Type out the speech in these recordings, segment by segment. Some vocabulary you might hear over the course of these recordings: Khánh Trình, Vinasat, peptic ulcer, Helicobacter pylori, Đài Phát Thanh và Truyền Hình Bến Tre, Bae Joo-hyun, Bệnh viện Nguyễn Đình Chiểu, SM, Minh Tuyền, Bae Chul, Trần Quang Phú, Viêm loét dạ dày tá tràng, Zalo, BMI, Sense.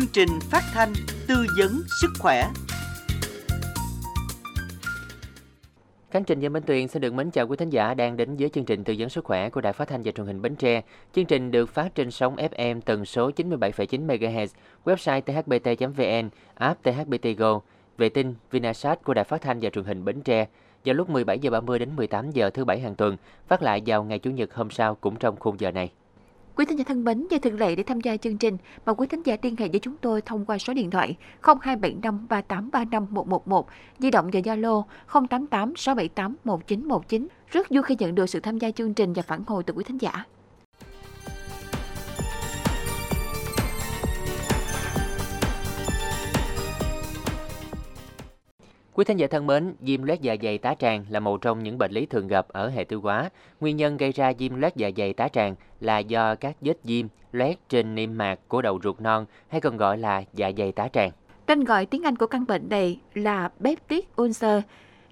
chương trình phát thanh tư vấn sức khỏe. Khánh Trình và Minh Tuyền xin được mến chào quý thính giả đang đến với chương trình tư vấn sức khỏe của Đài Phát Thanh và Truyền Hình Bến Tre. Chương trình được phát trên sóng FM tần số 97,9 MHz, website thbt.vn, app THBT Go, vệ tinh Vinasat của Đài Phát Thanh và Truyền Hình Bến Tre vào lúc 17:30 đến 18:00 thứ Bảy hàng tuần, phát lại vào ngày Chủ nhật hôm sau cũng trong khung giờ này. Quý thính giả thân mến, như thường lệ để tham gia chương trình, mời quý thính giả liên hệ với chúng tôi thông qua số điện thoại 0275 3835 111, di động và Zalo 088 678 1919. Rất vui khi nhận được sự tham gia chương trình và phản hồi từ quý thính giả. Quý thính giả thân mến, viêm loét dạ dày tá tràng là một trong những bệnh lý thường gặp ở hệ tiêu hóa. Nguyên nhân gây ra viêm loét dạ dày tá tràng là do các vết viêm loét trên niêm mạc của đầu ruột non, hay còn gọi là dạ dày tá tràng. Tên gọi tiếng Anh của căn bệnh này là peptic ulcer,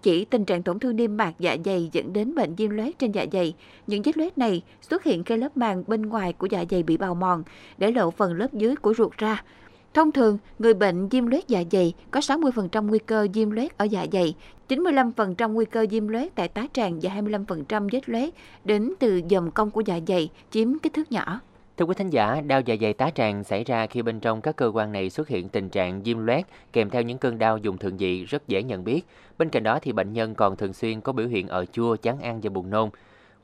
chỉ tình trạng tổn thương niêm mạc dạ dày dẫn đến bệnh viêm loét trên dạ dày. Những vết loét này xuất hiện khi lớp màng bên ngoài của dạ dày bị bào mòn, để lộ phần lớp dưới của ruột ra. Thông thường, người bệnh viêm loét dạ dày có 60% nguy cơ viêm loét ở dạ dày, 95% nguy cơ viêm loét tại tá tràng và 25% vết loét đến từ dòm cong của dạ dày, chiếm kích thước nhỏ. Thưa quý thính giả, đau dạ dày tá tràng xảy ra khi bên trong các cơ quan này xuất hiện tình trạng viêm loét kèm theo những cơn đau vùng thượng vị rất dễ nhận biết. Bên cạnh đó thì bệnh nhân còn thường xuyên có biểu hiện ở chua, chán ăn và buồn nôn.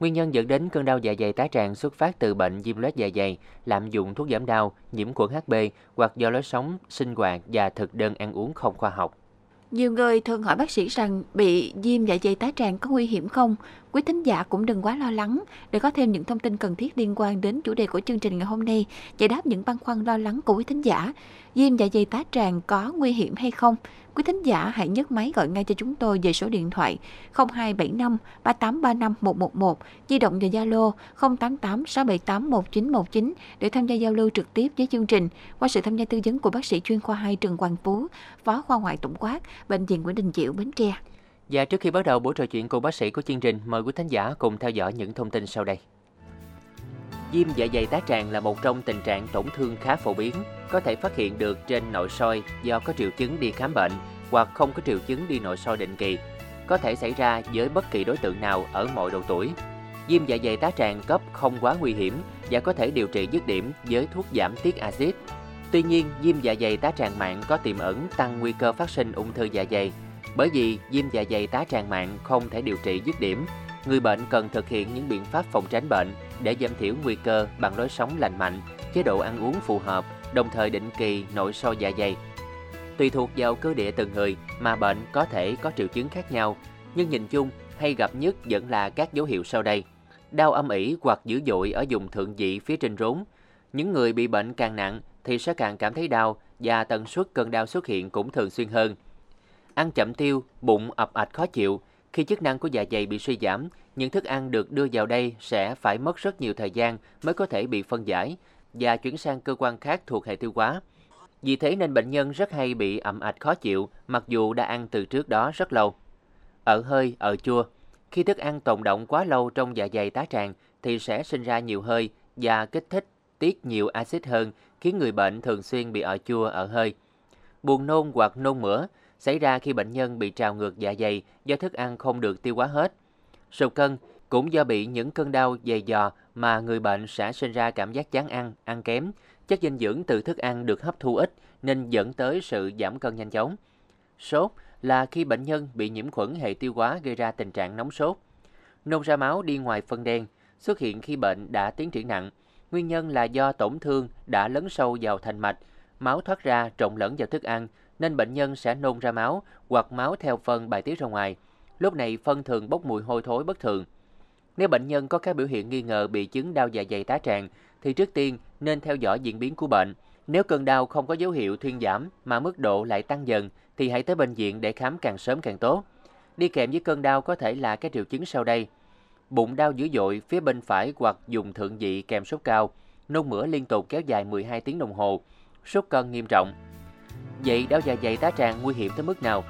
Nguyên nhân dẫn đến cơn đau dạ dày tá tràng xuất phát từ bệnh viêm loét dạ dày, lạm dụng thuốc giảm đau, nhiễm khuẩn HB hoặc do lối sống, sinh hoạt và thực đơn ăn uống không khoa học. Nhiều người thường hỏi bác sĩ rằng bị viêm dạ dày tá tràng có nguy hiểm không? Quý thính giả cũng đừng quá lo lắng. Để có thêm những thông tin cần thiết liên quan đến chủ đề của chương trình ngày hôm nay, giải đáp những băn khoăn lo lắng của quý thính giả, viêm dạ dày tá tràng có nguy hiểm hay không? Quý thính giả hãy nhấc máy gọi ngay cho chúng tôi về số điện thoại 0275 3835 111, di động và Zalo 088 678 1919 để tham gia giao lưu trực tiếp với chương trình qua sự tham gia tư vấn của bác sĩ chuyên khoa 2 Trần Quang Phú, Phó khoa ngoại tổng quát, Bệnh viện Nguyễn Đình Chiểu, Bến Tre. Và trước khi bắt đầu buổi trò chuyện cùng bác sĩ của chương trình, mời quý thính giả cùng theo dõi những thông tin sau đây. Viêm dạ dày tá tràng là một trong tình trạng tổn thương khá phổ biến, có thể phát hiện được trên nội soi do có triệu chứng đi khám bệnh hoặc không có triệu chứng đi nội soi định kỳ. Có thể xảy ra với bất kỳ đối tượng nào ở mọi độ tuổi. Viêm dạ dày tá tràng cấp không quá nguy hiểm và có thể điều trị dứt điểm với thuốc giảm tiết axit. Tuy nhiên, viêm dạ dày tá tràng mạn có tiềm ẩn tăng nguy cơ phát sinh ung thư dạ dày. Bởi vì viêm dạ dày tá tràng mạn không thể điều trị dứt điểm, người bệnh cần thực hiện những biện pháp phòng tránh bệnh để giảm thiểu nguy cơ bằng lối sống lành mạnh, chế độ ăn uống phù hợp, đồng thời định kỳ nội soi dạ dày. Tùy thuộc vào cơ địa từng người mà bệnh có thể có triệu chứng khác nhau, nhưng nhìn chung hay gặp nhất vẫn là các dấu hiệu sau đây: đau âm ỉ hoặc dữ dội ở vùng thượng vị phía trên rốn. Những người bị bệnh càng nặng thì sẽ càng cảm thấy đau và tần suất cơn đau xuất hiện cũng thường xuyên hơn. Ăn chậm tiêu, bụng ập ạch khó chịu. Khi chức năng của dạ dày bị suy giảm, những thức ăn được đưa vào đây sẽ phải mất rất nhiều thời gian mới có thể bị phân giải và chuyển sang cơ quan khác thuộc hệ tiêu hóa. Vì thế nên bệnh nhân rất hay bị ậm ạch khó chịu mặc dù đã ăn từ trước đó rất lâu. Ở hơi, ở chua. Khi thức ăn tồn đọng quá lâu trong dạ dày tá tràng thì sẽ sinh ra nhiều hơi và kích thích tiết nhiều axit hơn, khiến người bệnh thường xuyên bị ở chua, ở hơi. Buồn nôn hoặc nôn mửa xảy ra khi bệnh nhân bị trào ngược dạ dày do thức ăn không được tiêu hóa hết. Sụt cân cũng do bị những cơn đau dày dò mà người bệnh sẽ sinh ra cảm giác chán ăn, ăn kém, chất dinh dưỡng từ thức ăn được hấp thu ít nên dẫn tới sự giảm cân nhanh chóng. Sốt là khi bệnh nhân bị nhiễm khuẩn hệ tiêu hóa gây ra tình trạng nóng sốt. Nôn ra máu đi ngoài phân đen xuất hiện khi bệnh đã tiến triển nặng. Nguyên nhân là do tổn thương đã lấn sâu vào thành mạch, máu thoát ra trộn lẫn vào thức ăn nên bệnh nhân sẽ nôn ra máu hoặc máu theo phân bài tiết ra ngoài. Lúc này phân thường bốc mùi hôi thối bất thường. Nếu bệnh nhân có các biểu hiện nghi ngờ bị chứng đau dạ dày tá tràng thì trước tiên nên theo dõi diễn biến của bệnh. Nếu cơn đau không có dấu hiệu thuyên giảm mà mức độ lại tăng dần thì hãy tới bệnh viện để khám càng sớm càng tốt. Đi kèm với cơn đau có thể là các triệu chứng sau đây: bụng đau dữ dội phía bên phải hoặc vùng thượng vị kèm sốt cao, nôn mửa liên tục kéo dài 12 tiếng đồng hồ, sốt cân nghiêm trọng. Vậy đau dạ dày tá tràng nguy hiểm tới mức nào?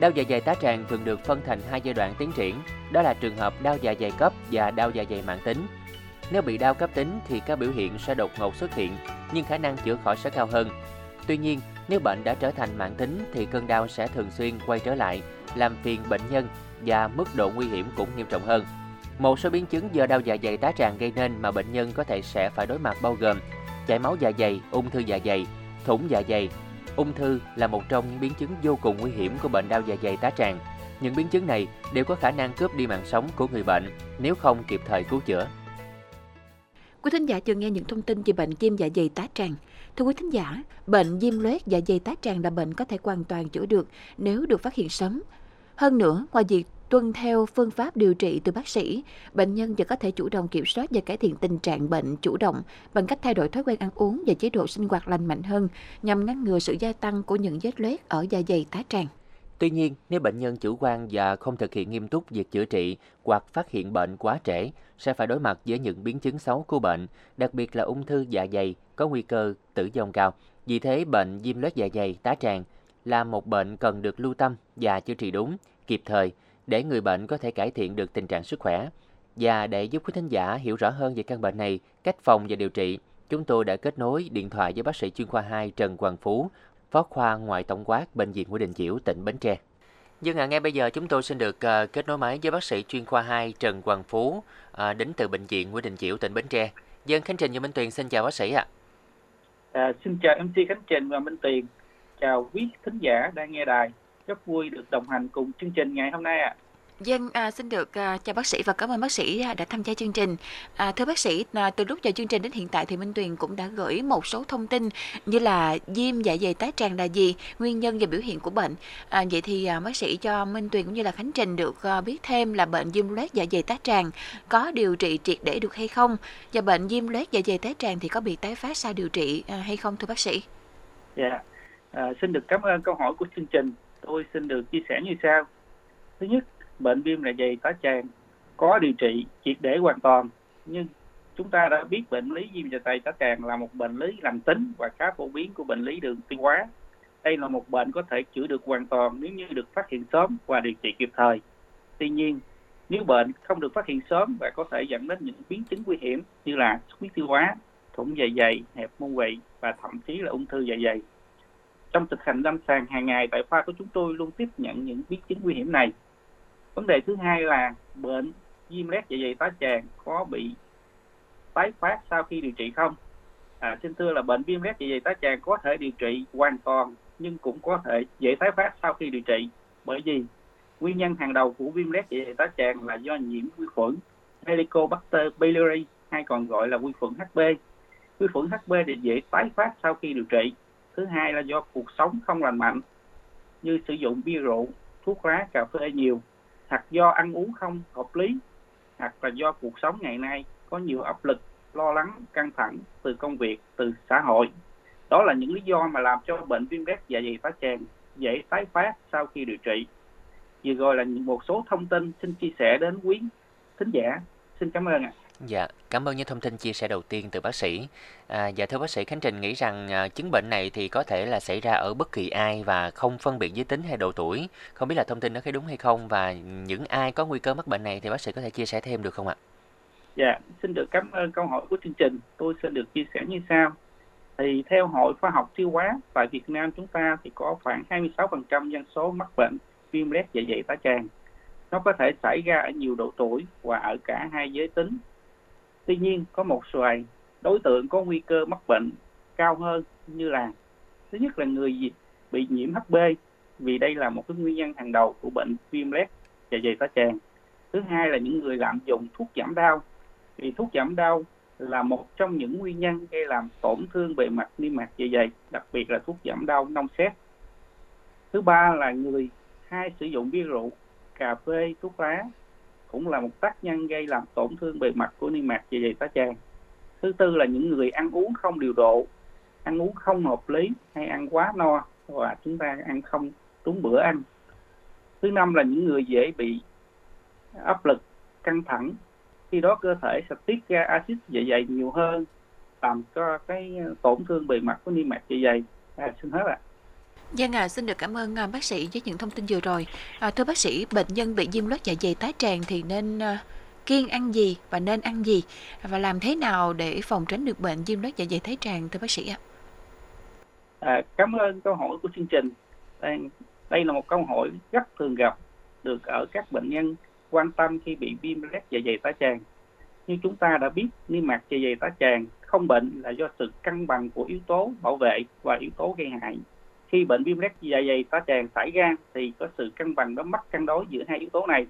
Đau dạ dày tá tràng thường được phân thành hai giai đoạn tiến triển, đó là trường hợp đau dạ dày cấp và đau dạ dày mãn tính. Nếu bị đau cấp tính thì các biểu hiện sẽ đột ngột xuất hiện, nhưng khả năng chữa khỏi sẽ cao hơn. Tuy nhiên, nếu bệnh đã trở thành mãn tính thì cơn đau sẽ thường xuyên quay trở lại, làm phiền bệnh nhân và mức độ nguy hiểm cũng nghiêm trọng hơn. Một số biến chứng do đau dạ dày tá tràng gây nên mà bệnh nhân có thể sẽ phải đối mặt bao gồm chảy máu dạ dày, ung thư dạ dày, thủng dạ dày. Ung thư là một trong những biến chứng vô cùng nguy hiểm của bệnh đau dạ dày tá tràng. Những biến chứng này đều có khả năng cướp đi mạng sống của người bệnh nếu không kịp thời cứu chữa. Quý thính giả vừa nghe những thông tin về bệnh viêm dạ dày tá tràng. Thưa quý thính giả, bệnh viêm loét dạ dày tá tràng là bệnh có thể hoàn toàn chữa được nếu được phát hiện sớm. Hơn nữa, ngoài việc tuân theo phương pháp điều trị từ bác sĩ, bệnh nhân vẫn có thể chủ động kiểm soát và cải thiện tình trạng bệnh chủ động bằng cách thay đổi thói quen ăn uống và chế độ sinh hoạt lành mạnh hơn nhằm ngăn ngừa sự gia tăng của những vết loét ở dạ dày tá tràng. Tuy nhiên, nếu bệnh nhân chủ quan và không thực hiện nghiêm túc việc chữa trị hoặc phát hiện bệnh quá trễ, sẽ phải đối mặt với những biến chứng xấu của bệnh, đặc biệt là ung thư dạ dày có nguy cơ tử vong cao. Vì thế, bệnh viêm loét dạ dày tá tràng là một bệnh cần được lưu tâm và chữa trị đúng, kịp thời để người bệnh có thể cải thiện được tình trạng sức khỏe. Và để giúp quý thính giả hiểu rõ hơn về căn bệnh này, cách phòng và điều trị, chúng tôi đã kết nối điện thoại với bác sĩ chuyên khoa 2 Trần Quang Phú, Phó khoa ngoại tổng quát Bệnh viện Nguyễn Đình Chiểu, tỉnh Bến Tre. Vâng ạ, ngay bây giờ chúng tôi xin được kết nối máy với bác sĩ chuyên khoa 2 Trần Quang Phú đến từ Bệnh viện Nguyễn Đình Chiểu, tỉnh Bến Tre. Vâng, Khánh Trình và Minh Tuyền xin chào bác sĩ ạ. Xin chào MC Khánh Trình và Minh Tuyền. Chào quý thính giả đang nghe đài. Rất vui được đồng hành cùng chương trình ngày hôm nay ạ. Vâng, xin được chào bác sĩ và cảm ơn bác sĩ đã tham gia chương trình. Thưa bác sĩ, từ lúc vào chương trình đến hiện tại thì Minh Tuyền cũng đã gửi một số thông tin như là viêm dạ dày tá tràng là gì, nguyên nhân và biểu hiện của bệnh. Vậy thì bác sĩ cho Minh Tuyền cũng như là Khánh Trình được biết thêm là bệnh viêm loét dạ dày tá tràng có điều trị triệt để được hay không? Và bệnh viêm loét dạ dày tá tràng thì có bị tái phát sau điều trị hay không thưa bác sĩ? Dạ, xin được cảm ơn câu hỏi của chương trình. Tôi xin được chia sẻ như sau. Thứ nhất, bệnh viêm dạ dày tá tràng có điều trị triệt để hoàn toàn, nhưng chúng ta đã biết bệnh lý viêm dạ dày tá tràng là một bệnh lý lành tính và khá phổ biến của bệnh lý đường tiêu hóa. Đây là một bệnh có thể chữa được hoàn toàn nếu như được phát hiện sớm và điều trị kịp thời. Tuy nhiên, nếu bệnh không được phát hiện sớm và có thể dẫn đến những biến chứng nguy hiểm như là xuất huyết tiêu hóa, thủng dạ dày, hẹp môn vị và thậm chí là ung thư dạ dày. Trong thực hành lâm sàng hàng ngày tại khoa của chúng tôi luôn tiếp nhận những biến chứng nguy hiểm này. Vấn đề thứ hai là bệnh viêm loét dạ dày tá tràng có bị tái phát sau khi điều trị không? Xin thưa là bệnh viêm loét dạ dày tá tràng có thể điều trị hoàn toàn nhưng cũng có thể dễ tái phát sau khi điều trị. Bởi vì nguyên nhân hàng đầu của viêm loét dạ dày tá tràng là do nhiễm vi khuẩn Helicobacter pylori hay còn gọi là vi khuẩn HB. Vi khuẩn HB thì dễ tái phát sau khi điều trị. Thứ hai là do cuộc sống không lành mạnh như sử dụng bia rượu, thuốc lá, cà phê nhiều, hoặc do ăn uống không hợp lý, hoặc là do cuộc sống ngày nay có nhiều áp lực, lo lắng, căng thẳng từ công việc, từ xã hội. Đó là những lý do mà làm cho bệnh viêm loét dạ dày tá tràng dễ tái phát sau khi điều trị. Vừa rồi là một số thông tin xin chia sẻ đến quý thính giả. Xin cảm ơn ạ. Dạ, cảm ơn những thông tin chia sẻ đầu tiên từ bác sĩ. Dạ thưa bác sĩ, Khánh Trình nghĩ rằng chứng bệnh này thì có thể là xảy ra ở bất kỳ ai và không phân biệt giới tính hay độ tuổi. Không biết là thông tin đó có đúng hay không và những ai có nguy cơ mắc bệnh này thì bác sĩ có thể chia sẻ thêm được không ạ? Dạ, xin được cảm ơn câu hỏi của chương trình. Tôi sẽ được chia sẻ như sau. Thì theo Hội Khoa học Tiêu hóa tại Việt Nam chúng ta thì có khoảng 26% dân số mắc bệnh viêm loét dạ dày tá tràng. Nó có thể xảy ra ở nhiều độ tuổi và ở cả hai giới tính. Tuy nhiên, có một số đối tượng có nguy cơ mắc bệnh cao hơn như là thứ nhất là người bị nhiễm HB, vì đây là một cái nguyên nhân hàng đầu của bệnh viêm loét dạ dày tá tràng. Thứ hai là những người lạm dụng thuốc giảm đau, vì thuốc giảm đau là một trong những nguyên nhân gây làm tổn thương bề mặt niêm mạc dạ dày, đặc biệt là thuốc giảm đau Nonsec. Thứ ba là người hay sử dụng bia rượu, cà phê, thuốc lá cũng là một tác nhân gây làm tổn thương bề mặt của niêm mạc dạ dày tá tràng. Thứ tư là những người ăn uống không điều độ, ăn uống không hợp lý hay ăn quá no và chúng ta ăn không đúng bữa ăn. Thứ năm là những người dễ bị áp lực, căng thẳng, khi đó cơ thể sẽ tiết ra axit dạ dày nhiều hơn, làm cho cái tổn thương bề mặt của niêm mạc dạ dày. Xin hết ạ. Vâng ạ, xin được cảm ơn bác sĩ với những thông tin vừa rồi. Thưa bác sĩ, bệnh nhân bị viêm loét dạ dày tá tràng thì nên kiêng ăn gì và nên ăn gì và làm thế nào để phòng tránh được bệnh viêm loét dạ dày tá tràng thưa bác sĩ ạ? Cảm ơn câu hỏi của chương trình. Đây là một câu hỏi rất thường gặp được ở các bệnh nhân quan tâm khi bị viêm loét dạ dày tá tràng. Như chúng ta đã biết, niêm mạc dạ dày tá tràng không bệnh là do sự cân bằng của yếu tố bảo vệ và yếu tố gây hại. Khi bệnh viêm loét dạ dày tá tràng xảy ra thì có sự cân bằng đó mất cân đối giữa hai yếu tố này.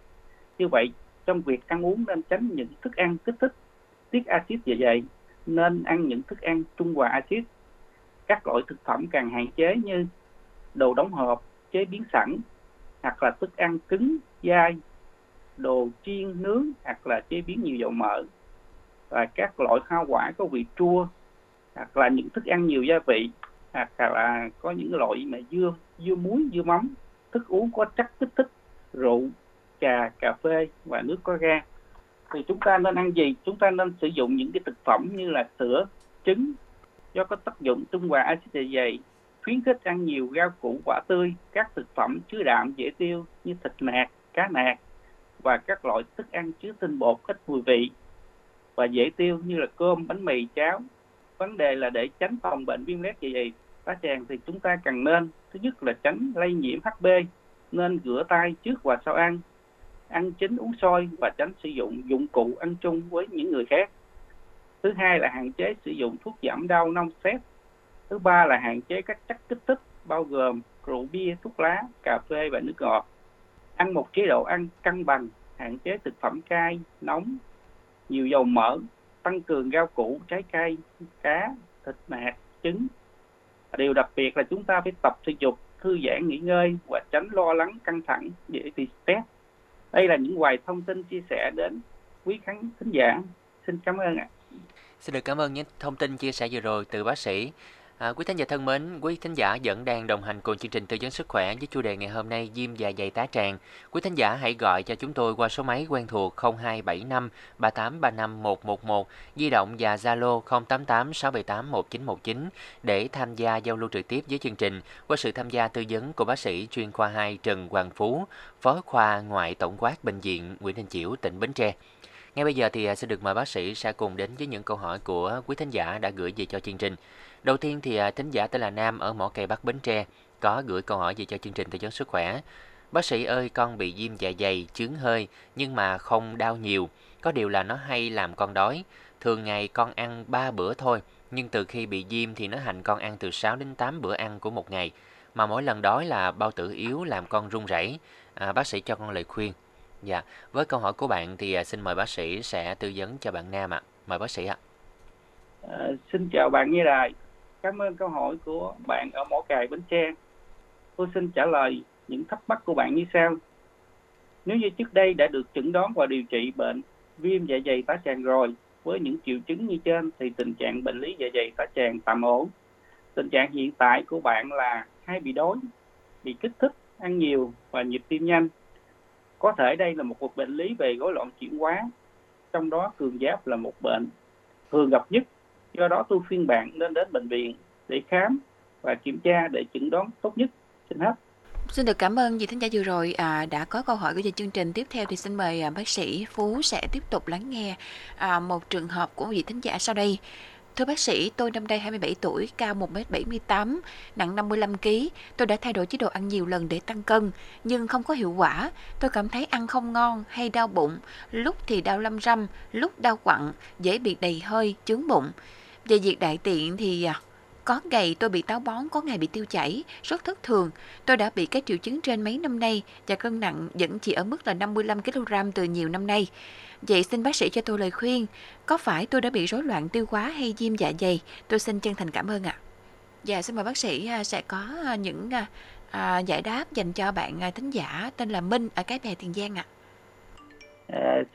Như vậy, trong việc ăn uống nên tránh những thức ăn kích thích tiết axit dạ dày, nên ăn những thức ăn trung hòa axit. Các loại thực phẩm càng hạn chế như đồ đóng hộp, chế biến sẵn, hoặc là thức ăn cứng, dai, đồ chiên, nướng, hoặc là chế biến nhiều dầu mỡ. Và các loại hoa quả có vị chua, hoặc là những thức ăn nhiều gia vị, hoặc là có những loại mà dưa muối, dưa mắm, thức uống có chất kích thích, rượu, trà, cà phê và nước có ga. Thì chúng ta nên ăn gì? Chúng ta nên sử dụng những cái thực phẩm như là sữa, trứng, do có tác dụng trung hòa axit dạ dày. Khuyến khích ăn nhiều rau củ quả tươi, các thực phẩm chứa đạm dễ tiêu như thịt nạc, cá nạc và các loại thức ăn chứa tinh bột ít mùi vị và dễ tiêu như là cơm, bánh mì, cháo. Vấn đề là để tránh phòng bệnh viêm loét dạ dày tá tràng thì chúng ta cần nên thứ nhất là tránh lây nhiễm HB, nên rửa tay trước và sau ăn, ăn chín uống sôi và tránh sử dụng dụng cụ ăn chung với những người khác. Thứ hai là hạn chế sử dụng thuốc giảm đau non xét. Thứ ba là hạn chế các chất kích thích bao gồm rượu bia, thuốc lá, cà phê và nước ngọt. Ăn một chế độ ăn cân bằng, hạn chế thực phẩm cay, nóng, nhiều dầu mỡ, tăng cường rau củ, trái cây, cá, thịt nạc, trứng. Điều đặc biệt là chúng ta phải tập thể dục, thư giãn, nghỉ ngơi và tránh lo lắng căng thẳng, dễ bị stress. Đây là những vài thông tin chia sẻ đến quý khán thính giả. Xin cảm ơn ạ. Xin được cảm ơn những thông tin chia sẻ vừa rồi từ bác sĩ. Quý thính giả thân mến, quý thính giả vẫn đang đồng hành cùng chương trình tư vấn sức khỏe với chủ đề ngày hôm nay viêm dạ dày tá tràng. Quý thính giả hãy gọi cho chúng tôi qua số máy quen thuộc 0275 3835 111, di động và Zalo 088 678 1919 để tham gia giao lưu trực tiếp với chương trình qua sự tham gia tư vấn của bác sĩ chuyên khoa 2 Trần Quang Phú, phó khoa ngoại tổng quát Bệnh viện Nguyễn Đình Chiểu, tỉnh Bến Tre. Ngay bây giờ thì xin được mời bác sĩ sẽ cùng đến với những câu hỏi của quý thính giả đã gửi về cho chương trình. Đầu tiên thì thính giả tên là Nam ở Mỏ Cày Bắc, Bến Tre có gửi câu hỏi về cho chương trình tư vấn sức khỏe. Bác sĩ ơi, con bị viêm dạ dày, chướng hơi nhưng mà không đau nhiều. Có điều là nó hay làm con đói. Thường ngày con ăn 3 bữa thôi, nhưng từ khi bị viêm thì nó hành con ăn từ 6 đến 8 bữa ăn của một ngày. Mà mỗi lần đói là bao tử yếu làm con run rẩy. Bác sĩ cho con lời khuyên. Dạ, với câu hỏi của bạn thì xin mời bác sĩ sẽ tư vấn cho bạn Nam ạ. Mời bác sĩ ạ. Xin chào bạn Như Đài. Cảm ơn câu hỏi của bạn ở Mỏ Cày, Bến Tre. Tôi xin trả lời những thắc mắc của bạn như sau. Nếu như trước đây đã được chẩn đoán và điều trị bệnh viêm dạ dày tá tràng rồi, với những triệu chứng như trên thì tình trạng bệnh lý dạ dày tá tràng tạm ổn. Tình trạng hiện tại của bạn là hay bị đói, bị kích thích, ăn nhiều và nhịp tim nhanh. Có thể đây là một bệnh lý về rối loạn chuyển hóa, trong đó cường giáp là một bệnh thường gặp nhất. Do đó tôi khuyên bạn nên đến bệnh viện để khám và kiểm tra để chẩn đoán tốt nhất. Xin hết. Xin được cảm ơn vị thính giả vừa rồi đã có câu hỏi của chương trình. Tiếp theo thì xin mời bác sĩ Phú sẽ tiếp tục lắng nghe một trường hợp của vị thính giả sau đây. Thưa bác sĩ, tôi năm nay 27 tuổi, cao 1m78, nặng 55kg. Tôi đã thay đổi chế độ ăn nhiều lần để tăng cân, nhưng không có hiệu quả. Tôi cảm thấy ăn không ngon hay đau bụng, lúc thì đau lâm râm, lúc đau quặn, dễ bị đầy hơi, chướng bụng. Về việc đại tiện thì có ngày tôi bị táo bón, có ngày bị tiêu chảy, rất thất thường. Tôi đã bị các triệu chứng trên mấy năm nay và cân nặng vẫn chỉ ở mức là 55kg từ nhiều năm nay. Vậy xin bác sĩ cho tôi lời khuyên, có phải tôi đã bị rối loạn tiêu hóa hay viêm dạ dày? Tôi xin chân thành cảm ơn ạ. Dạ, xin mời bác sĩ sẽ có những giải đáp dành cho bạn thính giả tên là Minh ở Cái Bè, Tiền Giang ạ.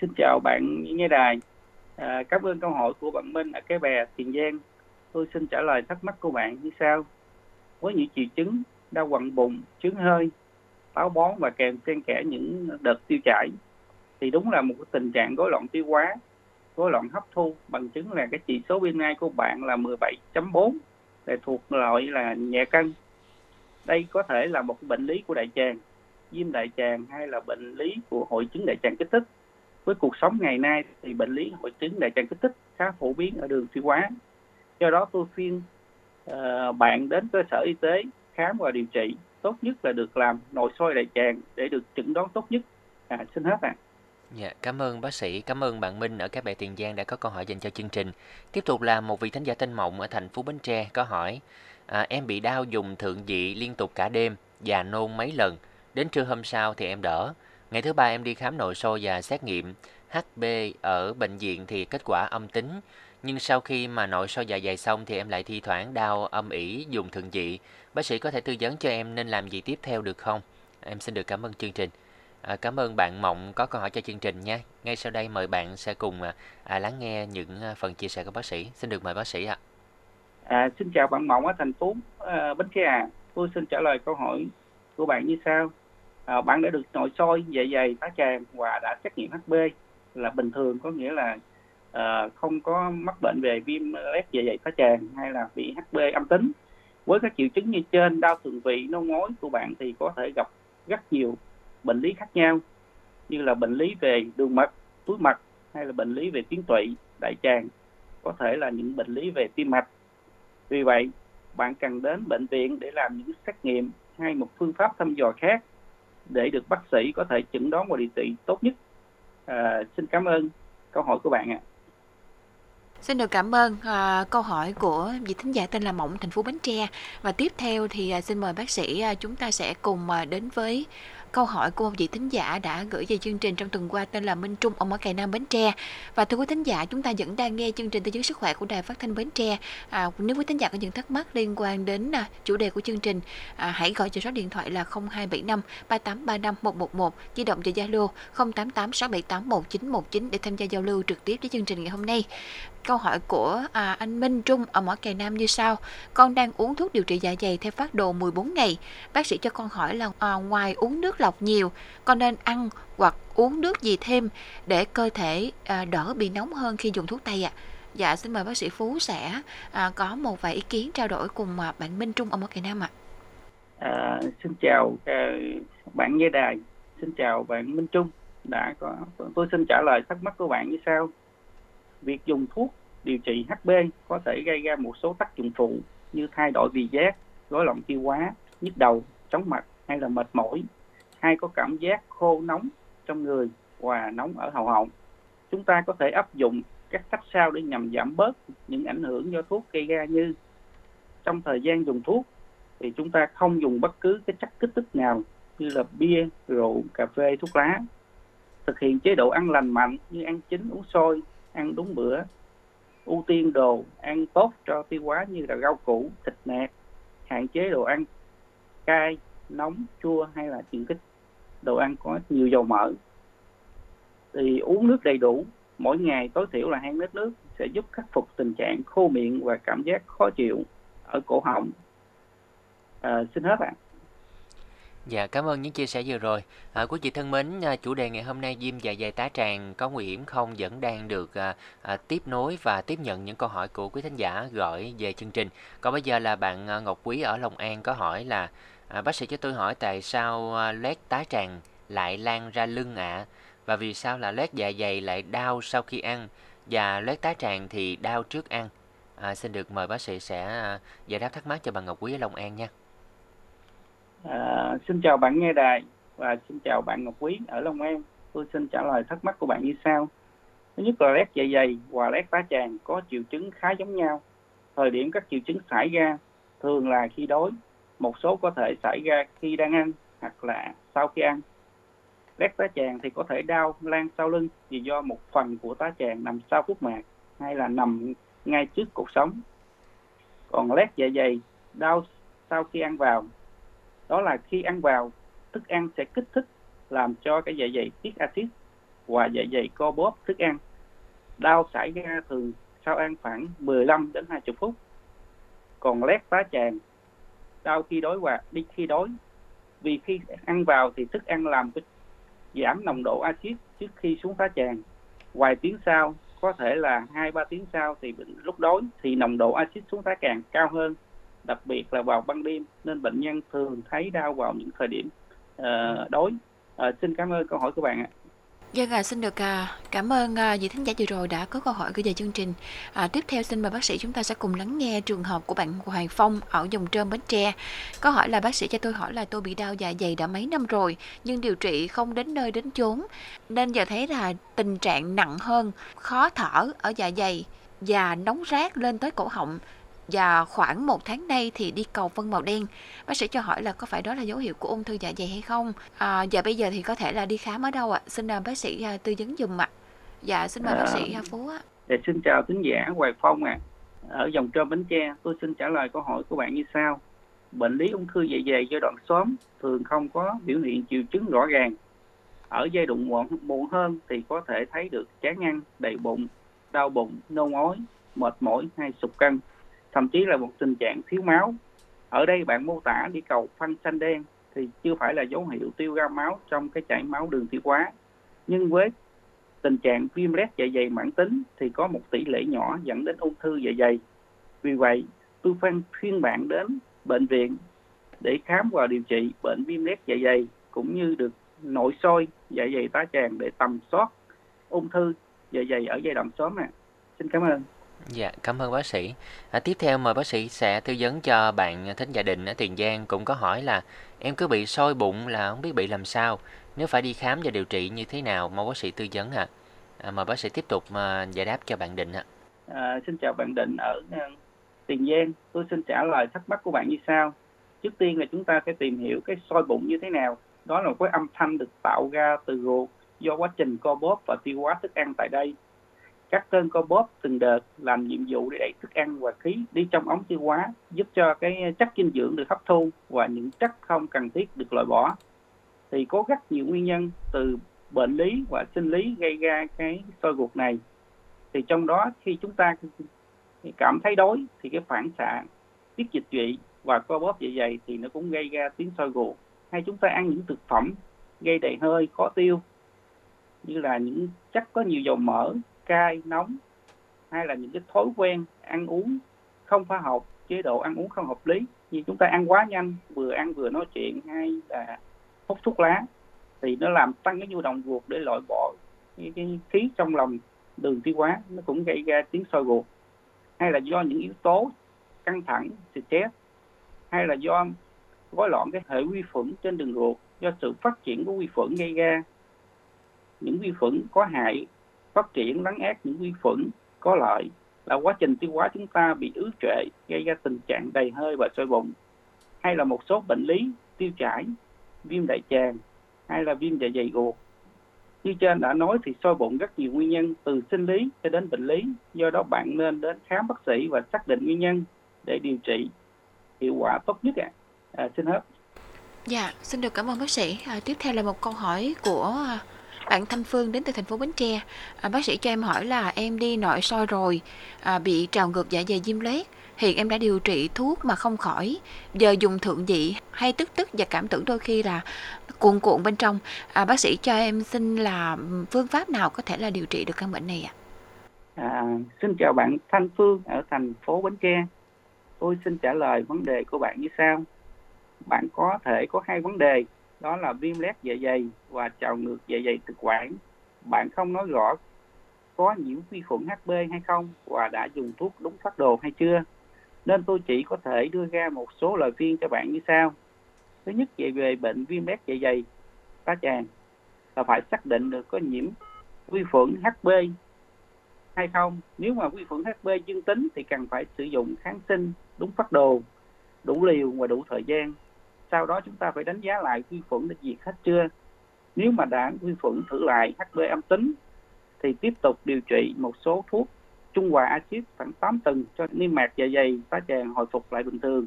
Xin chào bạn Nghe Đài. Cảm ơn câu hỏi của bạn Minh ở Cái Bè, Tiền Giang. Tôi xin trả lời thắc mắc của bạn như sau. Với những triệu chứng đau quặn bụng, chướng hơi, táo bón và kèm xen kẽ những đợt tiêu chảy thì đúng là một tình trạng rối loạn tiêu hóa, rối loạn hấp thu. Bằng chứng là cái chỉ số BMI của bạn là 17.4 để thuộc loại là nhẹ cân. Đây có thể là một bệnh lý của đại tràng, viêm đại tràng hay là bệnh lý của hội chứng đại tràng kích thích. Với cuộc sống ngày nay thì bệnh lý hội chứng đại tràng kích thích khá phổ biến ở đường tiêu hóa. Do đó tôi khuyên bạn đến cơ sở y tế khám và điều trị, tốt nhất là được làm nội soi đại tràng để được chẩn đoán tốt nhất. Xin hết ạ. Dạ, cảm ơn bác sĩ, cảm ơn bạn Minh ở các bạn Tiền Giang đã có câu hỏi dành cho chương trình. Tiếp tục là một vị thính giả tên Mộng ở thành phố Bến Tre có hỏi: em bị đau dùng thượng vị liên tục cả đêm và nôn mấy lần. Đến trưa hôm sau thì em đỡ. Ngày thứ ba em đi khám nội soi và xét nghiệm HB ở bệnh viện thì kết quả âm tính. Nhưng sau khi mà nội soi dạ dày xong thì em lại thi thoảng đau âm ỉ dùng thượng vị. Bác sĩ có thể tư vấn cho em nên làm gì tiếp theo được không? Em xin được cảm ơn chương trình. Cảm ơn bạn Mộng có câu hỏi cho chương trình nha. Ngay sau đây mời bạn sẽ cùng lắng nghe những phần chia sẻ của bác sĩ. Xin được mời bác sĩ ạ. Xin chào bạn Mộng ở thành phố Bến Tre ạ. Tôi xin trả lời câu hỏi của bạn như sau. Bạn đã được nội soi dạ dày tá tràng và đã xét nghiệm HB là bình thường, có nghĩa là không có mắc bệnh về viêm loét dạ dày tá tràng hay là bị HB âm tính. Với các triệu chứng như trên, đau thượng vị, nôn ói của bạn thì có thể gặp rất nhiều bệnh lý khác nhau như là bệnh lý về đường mật, túi mật hay là bệnh lý về tuyến tụy, đại tràng, có thể là những bệnh lý về tim mạch. Vì vậy, bạn cần đến bệnh viện để làm những xét nghiệm hay một phương pháp thăm dò khác để được bác sĩ có thể chẩn đoán và điều trị tốt nhất. Xin cảm ơn câu hỏi của bạn ạ. Xin được cảm ơn câu hỏi của vị thính giả tên là Mộng, thành phố Bến Tre. Và tiếp theo thì xin mời bác sĩ, chúng ta sẽ cùng đến với câu hỏi của một vị thính giả đã gửi về chương trình trong tuần qua tên là Minh Trung, ông ở Cài Nam, Bến Tre. Và thưa quý thính giả, chúng ta vẫn đang nghe chương trình tư vấn sức khỏe của Đài Phát thanh Bến Tre. Nếu quý thính giả có những thắc mắc liên quan đến chủ đề của chương trình, hãy gọi cho số điện thoại là 0275 3835 111, di động cho Zalo 088 678 1919 để tham gia giao lưu trực tiếp với chương trình ngày hôm nay. Câu hỏi của anh Minh Trung ở Mỏ Cày Nam như sau: con đang uống thuốc điều trị dạ dày theo phác đồ 14 ngày. Bác sĩ cho con hỏi là ngoài uống nước lọc nhiều, con nên ăn hoặc uống nước gì thêm để cơ thể đỡ bị nóng hơn khi dùng thuốc tây ạ? Dạ, xin mời bác sĩ Phú sẽ có một vài ý kiến trao đổi cùng bạn Minh Trung ở Mỏ Cày Nam ạ. Xin chào bạn nghe đài, xin chào bạn Minh Trung. Tôi xin trả lời thắc mắc của bạn như sau. Việc dùng thuốc điều trị HB có thể gây ra một số tác dụng phụ như thay đổi vị giác, rối loạn tiêu hóa, nhức đầu, chóng mặt hay là mệt mỏi, hay có cảm giác khô nóng trong người và nóng ở hầu họng. Chúng ta có thể áp dụng các cách sau để nhằm giảm bớt những ảnh hưởng do thuốc gây ra, như trong thời gian dùng thuốc thì chúng ta không dùng bất cứ cái chất kích thích nào như là bia, rượu, cà phê, thuốc lá. Thực hiện chế độ ăn lành mạnh như ăn chín, uống sôi, ăn đúng bữa, ưu tiên đồ ăn tốt cho tiêu hóa như là rau củ, thịt nạc, hạn chế đồ ăn cay, nóng, chua hay là những cái đồ ăn có nhiều dầu mỡ. Thì uống nước đầy đủ, mỗi ngày tối thiểu là 2 lít nước sẽ giúp khắc phục tình trạng khô miệng và cảm giác khó chịu ở cổ họng. Xin hết ạ. Dạ, cảm ơn những chia sẻ vừa rồi. Quý vị thân mến, chủ đề ngày hôm nay viêm dạ dày tá tràng có nguy hiểm không vẫn đang được tiếp nối và tiếp nhận những câu hỏi của quý thính giả gửi về chương trình. Còn bây giờ là bạn Ngọc Quý ở Long An có hỏi là bác sĩ cho tôi hỏi tại sao loét tá tràng lại lan ra lưng ạ? Và vì sao là loét dạ dày lại đau sau khi ăn và loét tá tràng thì đau trước ăn? Xin được mời bác sĩ sẽ giải đáp thắc mắc cho bạn Ngọc Quý ở Long An nha. Xin chào bạn nghe đài và xin chào bạn Ngọc Quý ở Long An. Tôi xin trả lời thắc mắc của bạn như sau. Thứ nhất là loét dạ dày và loét tá tràng có triệu chứng khá giống nhau. Thời điểm các triệu chứng xảy ra thường là khi đói, một số có thể xảy ra khi đang ăn hoặc là sau khi ăn. Loét tá tràng thì có thể đau lan sau lưng vì do một phần của tá tràng nằm sau phúc mạc hay là nằm ngay trước cột sống. Còn loét dạ dày đau sau khi ăn vào, đó là khi ăn vào, thức ăn sẽ kích thích làm cho cái dạ dày tiết axit và dạ dày co bóp thức ăn. Đau xảy ra thường sau ăn khoảng 15 đến 20 phút. Còn loét tá tràng đau khi đói và đi khi đói, vì khi ăn vào thì thức ăn làm giảm nồng độ axit trước khi xuống tá tràng. Vài tiếng sau, có thể là 2-3 tiếng sau thì lúc đói thì nồng độ axit xuống tá tràng cao hơn, đặc biệt là vào ban đêm, nên bệnh nhân thường thấy đau vào những thời điểm đói. Xin cảm ơn câu hỏi của bạn ạ. Dân xin được cảm ơn vị thính giả vừa rồi đã có câu hỏi gửi về chương trình. Tiếp theo xin mời bác sĩ chúng ta sẽ cùng lắng nghe trường hợp của bạn Hoàng Phong ở Dòng Trơm, Bến Tre. Câu hỏi là: bác sĩ cho tôi hỏi là tôi bị đau dạ dày đã mấy năm rồi nhưng điều trị không đến nơi đến chốn, nên giờ thấy là tình trạng nặng hơn, khó thở ở dạ dày và nóng rát lên tới cổ họng, và khoảng 1 tháng nay thì đi cầu phân màu đen. Bác sĩ cho hỏi là có phải đó là dấu hiệu của ung thư dạ dày hay không? Và bây giờ thì có thể là đi khám ở đâu ạ? Xin bác sĩ tư vấn dùm ạ. Dạ xin mời bác sĩ Phú ạ. Xin chào thính giả Hoài Phong ạ. Ở Dòng Trơm, Bến Tre, tôi xin trả lời câu hỏi của bạn như sau. Bệnh lý ung thư dạ dày giai đoạn sớm thường không có biểu hiện triệu chứng rõ ràng. Ở giai đoạn muộn hơn thì có thể thấy được chán ăn, đầy bụng, đau bụng, nôn ói, mệt mỏi hay sụt cân, thậm chí là một tình trạng thiếu máu. Ở đây bạn mô tả đi cầu phân xanh đen thì chưa phải là dấu hiệu tiêu ra máu trong cái chảy máu đường tiêu hóa. Nhưng với tình trạng viêm loét dạ dày mãn tính thì có một tỷ lệ nhỏ dẫn đến ung thư dạ dày. Vì vậy, tôi khuyên bạn đến bệnh viện để khám và điều trị bệnh viêm loét dạ dày, cũng như được nội soi dạ dày tá tràng để tầm soát ung thư dạ dày ở giai đoạn sớm ạ. Xin cảm ơn. Dạ, cảm ơn bác sĩ. Tiếp theo mời bác sĩ sẽ tư vấn cho bạn Thính Gia Đình ở Tiền Giang, cũng có hỏi là: em cứ bị sôi bụng là không biết bị làm sao, nếu phải đi khám và điều trị như thế nào, mong bác sĩ tư vấn ạ. Mời bác sĩ tiếp tục giải đáp cho bạn Định ạ. Xin chào bạn Định ở Tiền Giang. Tôi xin trả lời thắc mắc của bạn như sau. Trước tiên là chúng ta sẽ tìm hiểu cái sôi bụng như thế nào. Đó là một cái âm thanh được tạo ra từ ruột do quá trình co bóp và tiêu hóa thức ăn tại đây. Các cơn co bóp từng đợt làm nhiệm vụ để đẩy thức ăn và khí đi trong ống tiêu hóa, giúp cho cái chất dinh dưỡng được hấp thu và những chất không cần thiết được loại bỏ. Thì có rất nhiều nguyên nhân từ bệnh lý và sinh lý gây ra cái sôi ruột này. Thì trong đó khi chúng ta cảm thấy đói thì cái phản xạ tiết dịch vị và co bóp dạ dày thì nó cũng gây ra tiếng sôi ruột. Hay chúng ta ăn những thực phẩm gây đầy hơi, khó tiêu, như là những chất có nhiều dầu mỡ, cay, nóng, hay là những cái thói quen ăn uống không phù hợp, chế độ ăn uống không hợp lý, như chúng ta ăn quá nhanh, vừa ăn vừa nói chuyện, hay là hút thuốc lá, thì nó làm tăng cái nhu động ruột để loại bỏ cái khí trong lòng đường tiêu hóa, nó cũng gây ra tiếng sôi ruột. Hay là do những yếu tố căng thẳng, stress, hay là do rối loạn cái hệ vi khuẩn trên đường ruột, do sự phát triển của vi khuẩn gây ra. Những vi khuẩn có hại phát triển lấn át những vi khuẩn có lợi, là quá trình tiêu hóa chúng ta bị ứ trệ, gây ra tình trạng đầy hơi và sôi bụng. Hay là một số bệnh lý tiêu chảy, viêm đại tràng, hay là viêm dạ dày ruột. Như trên đã nói thì sôi bụng rất nhiều nguyên nhân, từ sinh lý cho đến bệnh lý. Do đó bạn nên đến khám bác sĩ và xác định nguyên nhân để điều trị hiệu quả tốt nhất ạ. Xin hết. Dạ, xin được cảm ơn bác sĩ. Tiếp theo là một câu hỏi của bạn Thanh Phương đến từ thành phố Bến Tre. Bác sĩ cho em hỏi là em đi nội soi rồi, bị trào ngược dạ dày viêm loét. Hiện em đã điều trị thuốc mà không khỏi, giờ dùng thượng vị hay tức và cảm tưởng đôi khi là cuộn bên trong. Bác sĩ cho em xin là phương pháp nào có thể là điều trị được căn bệnh này ạ? Xin chào bạn Thanh Phương ở thành phố Bến Tre. Tôi xin trả lời vấn đề của bạn như sau. Bạn có thể có 2 vấn đề. Đó là viêm loét dạ dày và trào ngược dạ dày thực quản. Bạn không nói rõ có nhiễm vi khuẩn HB hay không và đã dùng thuốc đúng phác đồ hay chưa. Nên tôi chỉ có thể đưa ra một số lời khuyên cho bạn như sau. Thứ nhất, về bệnh viêm loét dạ dày tá tràng là phải xác định được có nhiễm vi khuẩn HB hay không. Nếu mà vi khuẩn HB dương tính thì cần phải sử dụng kháng sinh đúng phác đồ, đủ liều và đủ thời gian. Sau đó chúng ta phải đánh giá lại vi khuẩn đã diệt hết chưa. Nếu mà đã vi khuẩn thử lại HB âm tính thì tiếp tục điều trị một số thuốc trung hòa axit khoảng 8 tuần cho niêm mạc dạ dày tá tràng hồi phục lại bình thường.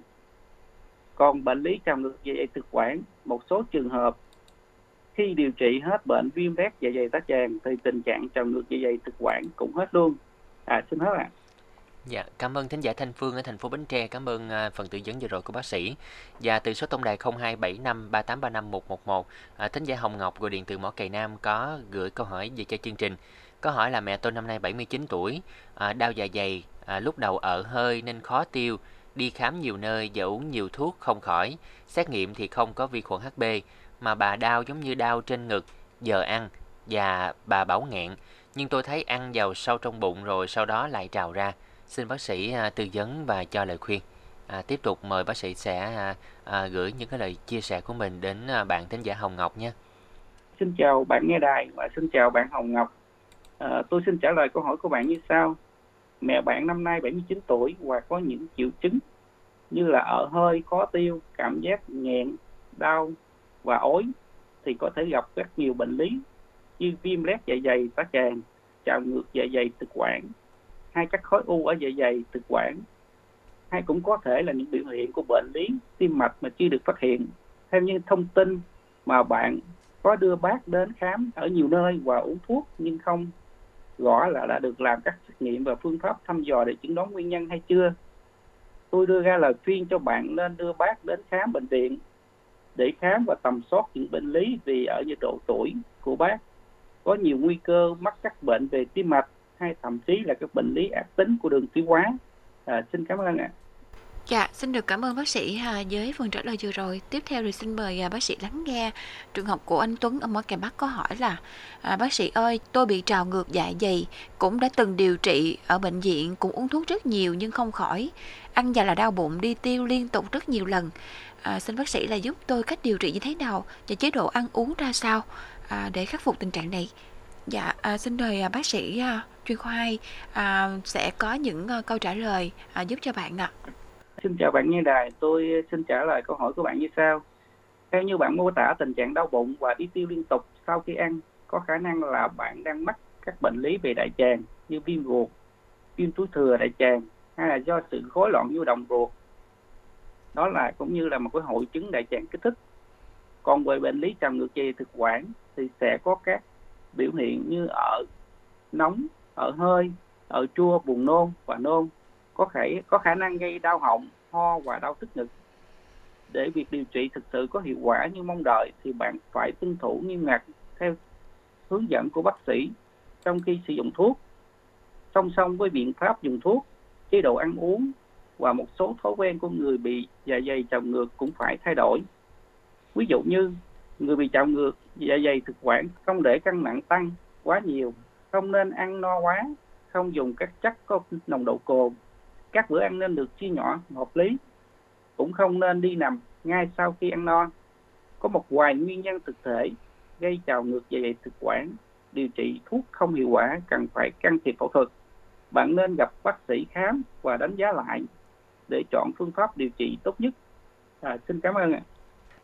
Còn bệnh lý trào ngược dạ dày thực quản, một số trường hợp khi điều trị hết bệnh viêm loét dạ dày tá tràng thì tình trạng trào ngược dạ dày thực quản cũng hết luôn. Xin hết ạ. Dạ, cảm ơn thính giả Thanh Phương ở thành phố Bến Tre, cảm ơn phần tư vấn vừa rồi của bác sĩ. Và từ số tổng đài 0275 3835 111, thính giả Hồng Ngọc gọi điện từ Mỏ Cày Nam có gửi câu hỏi về cho chương trình. Có hỏi là mẹ tôi năm nay 79 tuổi, đau dạ dày, lúc đầu ợ hơi nên khó tiêu, đi khám nhiều nơi và uống nhiều thuốc không khỏi, xét nghiệm thì không có vi khuẩn HB, mà bà đau giống như đau trên ngực, giờ ăn và bà bảo nghẹn, nhưng tôi thấy ăn vào sâu trong bụng rồi sau đó lại trào ra. Xin bác sĩ tư vấn và cho lời khuyên. Tiếp tục mời bác sĩ sẽ gửi những cái lời chia sẻ của mình đến bạn thính giả Hồng Ngọc nhé. Xin chào bạn nghe đài và xin chào bạn Hồng Ngọc. Tôi xin trả lời câu hỏi của bạn như sau. Mẹ bạn năm nay 79 tuổi và có những triệu chứng như là ở hơi, khó tiêu, cảm giác nghẹn, đau và ói, thì có thể gặp rất nhiều bệnh lý như viêm loét dạ dày tá tràng, trào ngược dạ dày thực quản, hay các khối u ở dạ dày thực quản, hay cũng có thể là những biểu hiện của bệnh lý tim mạch mà chưa được phát hiện. Theo như thông tin mà bạn có đưa bác đến khám ở nhiều nơi và uống thuốc nhưng không rõ là đã được làm các xét nghiệm và phương pháp thăm dò để chẩn đoán nguyên nhân hay chưa. Tôi đưa ra lời khuyên cho bạn nên đưa bác đến khám bệnh viện để khám và tầm soát những bệnh lý, vì ở nhiệt độ tuổi của bác có nhiều nguy cơ mắc các bệnh về tim mạch hay thậm chí là các bệnh lý ác tính của đường tiêu hóa. Xin cảm ơn ạ. Dạ, xin được cảm ơn bác sĩ với phần trả lời vừa rồi. Tiếp theo thì xin mời bác sĩ lắng nghe trường hợp của anh Tuấn ở Mỏ Cày Bắc có hỏi là bác sĩ ơi, tôi bị trào ngược dạ dày, cũng đã từng điều trị ở bệnh viện, cũng uống thuốc rất nhiều nhưng không khỏi. Ăn và là đau bụng, đi tiêu liên tục rất nhiều lần. Xin bác sĩ là giúp tôi cách điều trị như thế nào và chế độ ăn uống ra sao để khắc phục tình trạng này. Dạ, xin mời bác sĩ chuyên khoa 2 sẽ có những câu trả lời giúp cho bạn ạ. Xin chào bạn nghe đài, tôi xin trả lời câu hỏi của bạn như sau. Theo như bạn mô tả, tình trạng đau bụng và đi tiêu liên tục sau khi ăn có khả năng là bạn đang mắc các bệnh lý về đại tràng như viêm ruột, viêm túi thừa đại tràng hay là do sự rối loạn nhu động ruột. Đó là cũng như là một cái hội chứng đại tràng kích thích. Còn về bệnh lý trào ngược dạ dày thực quản thì sẽ có các biểu hiện như ở nóng, ở hơi, ở chua, buồn nôn và nôn. Có khả năng gây đau họng, ho và đau tức ngực. Để việc điều trị thực sự có hiệu quả như mong đợi thì bạn phải tuân thủ nghiêm ngặt theo hướng dẫn của bác sĩ trong khi sử dụng thuốc. Song song với biện pháp dùng thuốc, chế độ ăn uống và một số thói quen của người bị dạ dày trào ngược cũng phải thay đổi. Ví dụ như người bị trào ngược dạ dày thực quản không để cân nặng tăng quá nhiều, không nên ăn no quá, không dùng các chất có nồng độ cồn. Các bữa ăn nên được chia nhỏ hợp lý, cũng không nên đi nằm ngay sau khi ăn no. Có một vài nguyên nhân thực thể gây trào ngược dạ dày thực quản, điều trị thuốc không hiệu quả cần phải can thiệp phẫu thuật. Bạn nên gặp bác sĩ khám và đánh giá lại để chọn phương pháp điều trị tốt nhất. Xin cảm ơn ạ.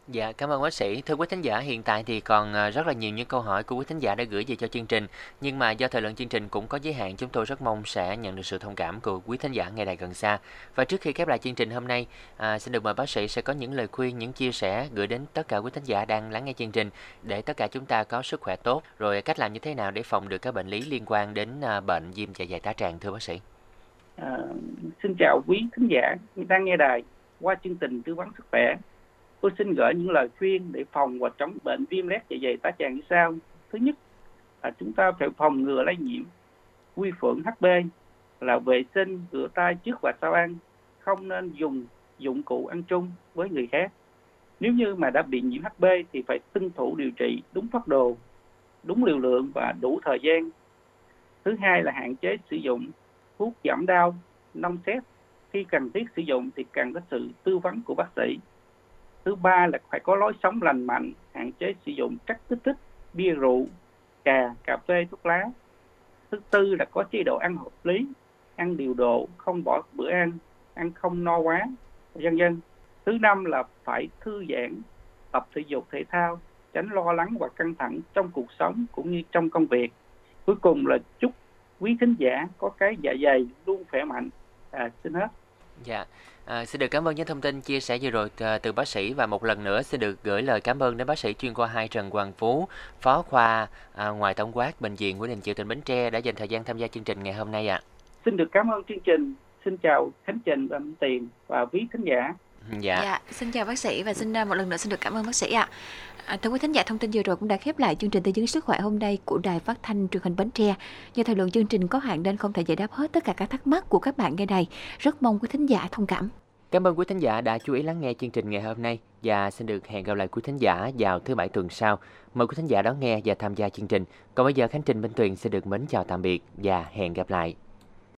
Dạ, cảm ơn bác sĩ. Thưa quý thính giả, hiện tại thì còn rất là nhiều những câu hỏi của quý thính giả đã gửi về cho chương trình. Nhưng mà do thời lượng chương trình cũng có giới hạn, chúng tôi rất mong sẽ nhận được sự thông cảm của quý thính giả nghe đài gần xa. Và trước khi khép lại chương trình hôm nay, xin được mời bác sĩ sẽ có những lời khuyên, những chia sẻ gửi đến tất cả quý thính giả đang lắng nghe chương trình để tất cả chúng ta có sức khỏe tốt, rồi cách làm như thế nào để phòng được các bệnh lý liên quan đến bệnh viêm dạ dày tá tràng, thưa bác sĩ. Xin chào quý thính giả đang nghe đài. Qua chương trình tư vấn sức khỏe, tôi xin gửi những lời khuyên để phòng và chống bệnh viêm loét dạ dày tá tràng như sau. Thứ nhất là chúng ta phải phòng ngừa lây nhiễm vi khuẩn HB, là vệ sinh, rửa tay trước và sau ăn, không nên dùng dụng cụ ăn chung với người khác. Nếu như mà đã bị nhiễm HB thì phải tuân thủ điều trị đúng phác đồ, đúng liều lượng và đủ thời gian. Thứ hai là hạn chế sử dụng thuốc giảm đau, nong xét. Khi cần thiết sử dụng thì cần có sự tư vấn của bác sĩ. Thứ ba là phải có lối sống lành mạnh, hạn chế sử dụng chất kích thích, bia rượu, trà, cà phê, thuốc lá. Thứ tư là có chế độ ăn hợp lý, ăn điều độ, không bỏ bữa ăn, ăn không no quá, vân vân. Thứ năm là phải thư giãn, tập thể dục thể thao, tránh lo lắng và căng thẳng trong cuộc sống cũng như trong công việc. Cuối cùng là chúc quý khán giả có cái dạ dày luôn khỏe mạnh. Xin hết. Dạ, xin được cảm ơn những thông tin chia sẻ vừa rồi từ bác sĩ. Và một lần nữa xin được gửi lời cảm ơn đến bác sĩ chuyên khoa 2 Trần Quang Phú, Phó khoa Ngoại tổng quát Bệnh viện Nguyễn Đình Chiểu tỉnh Bến Tre đã dành thời gian tham gia chương trình ngày hôm nay ạ. Xin được cảm ơn chương trình. Xin chào Khánh Trình, Anh Tiền và quý khán giả. Dạ, xin chào bác sĩ và một lần nữa xin được cảm ơn bác sĩ ạ. Thưa quý thính giả, thông tin vừa rồi cũng đã khép lại chương trình tư vấn sức khỏe hôm nay của Đài Phát thanh Truyền hình Bến Tre. Do thời lượng chương trình có hạn nên không thể giải đáp hết tất cả các thắc mắc của các bạn nghe đài. Rất mong quý thính giả thông cảm. Cảm ơn quý thính giả đã chú ý lắng nghe chương trình ngày hôm nay và xin được hẹn gặp lại quý thính giả vào thứ Bảy tuần sau. Mời quý thính giả đón nghe và tham gia chương trình. Còn bây giờ Khánh Trình Minh Tuyền sẽ được mến chào tạm biệt và hẹn gặp lại.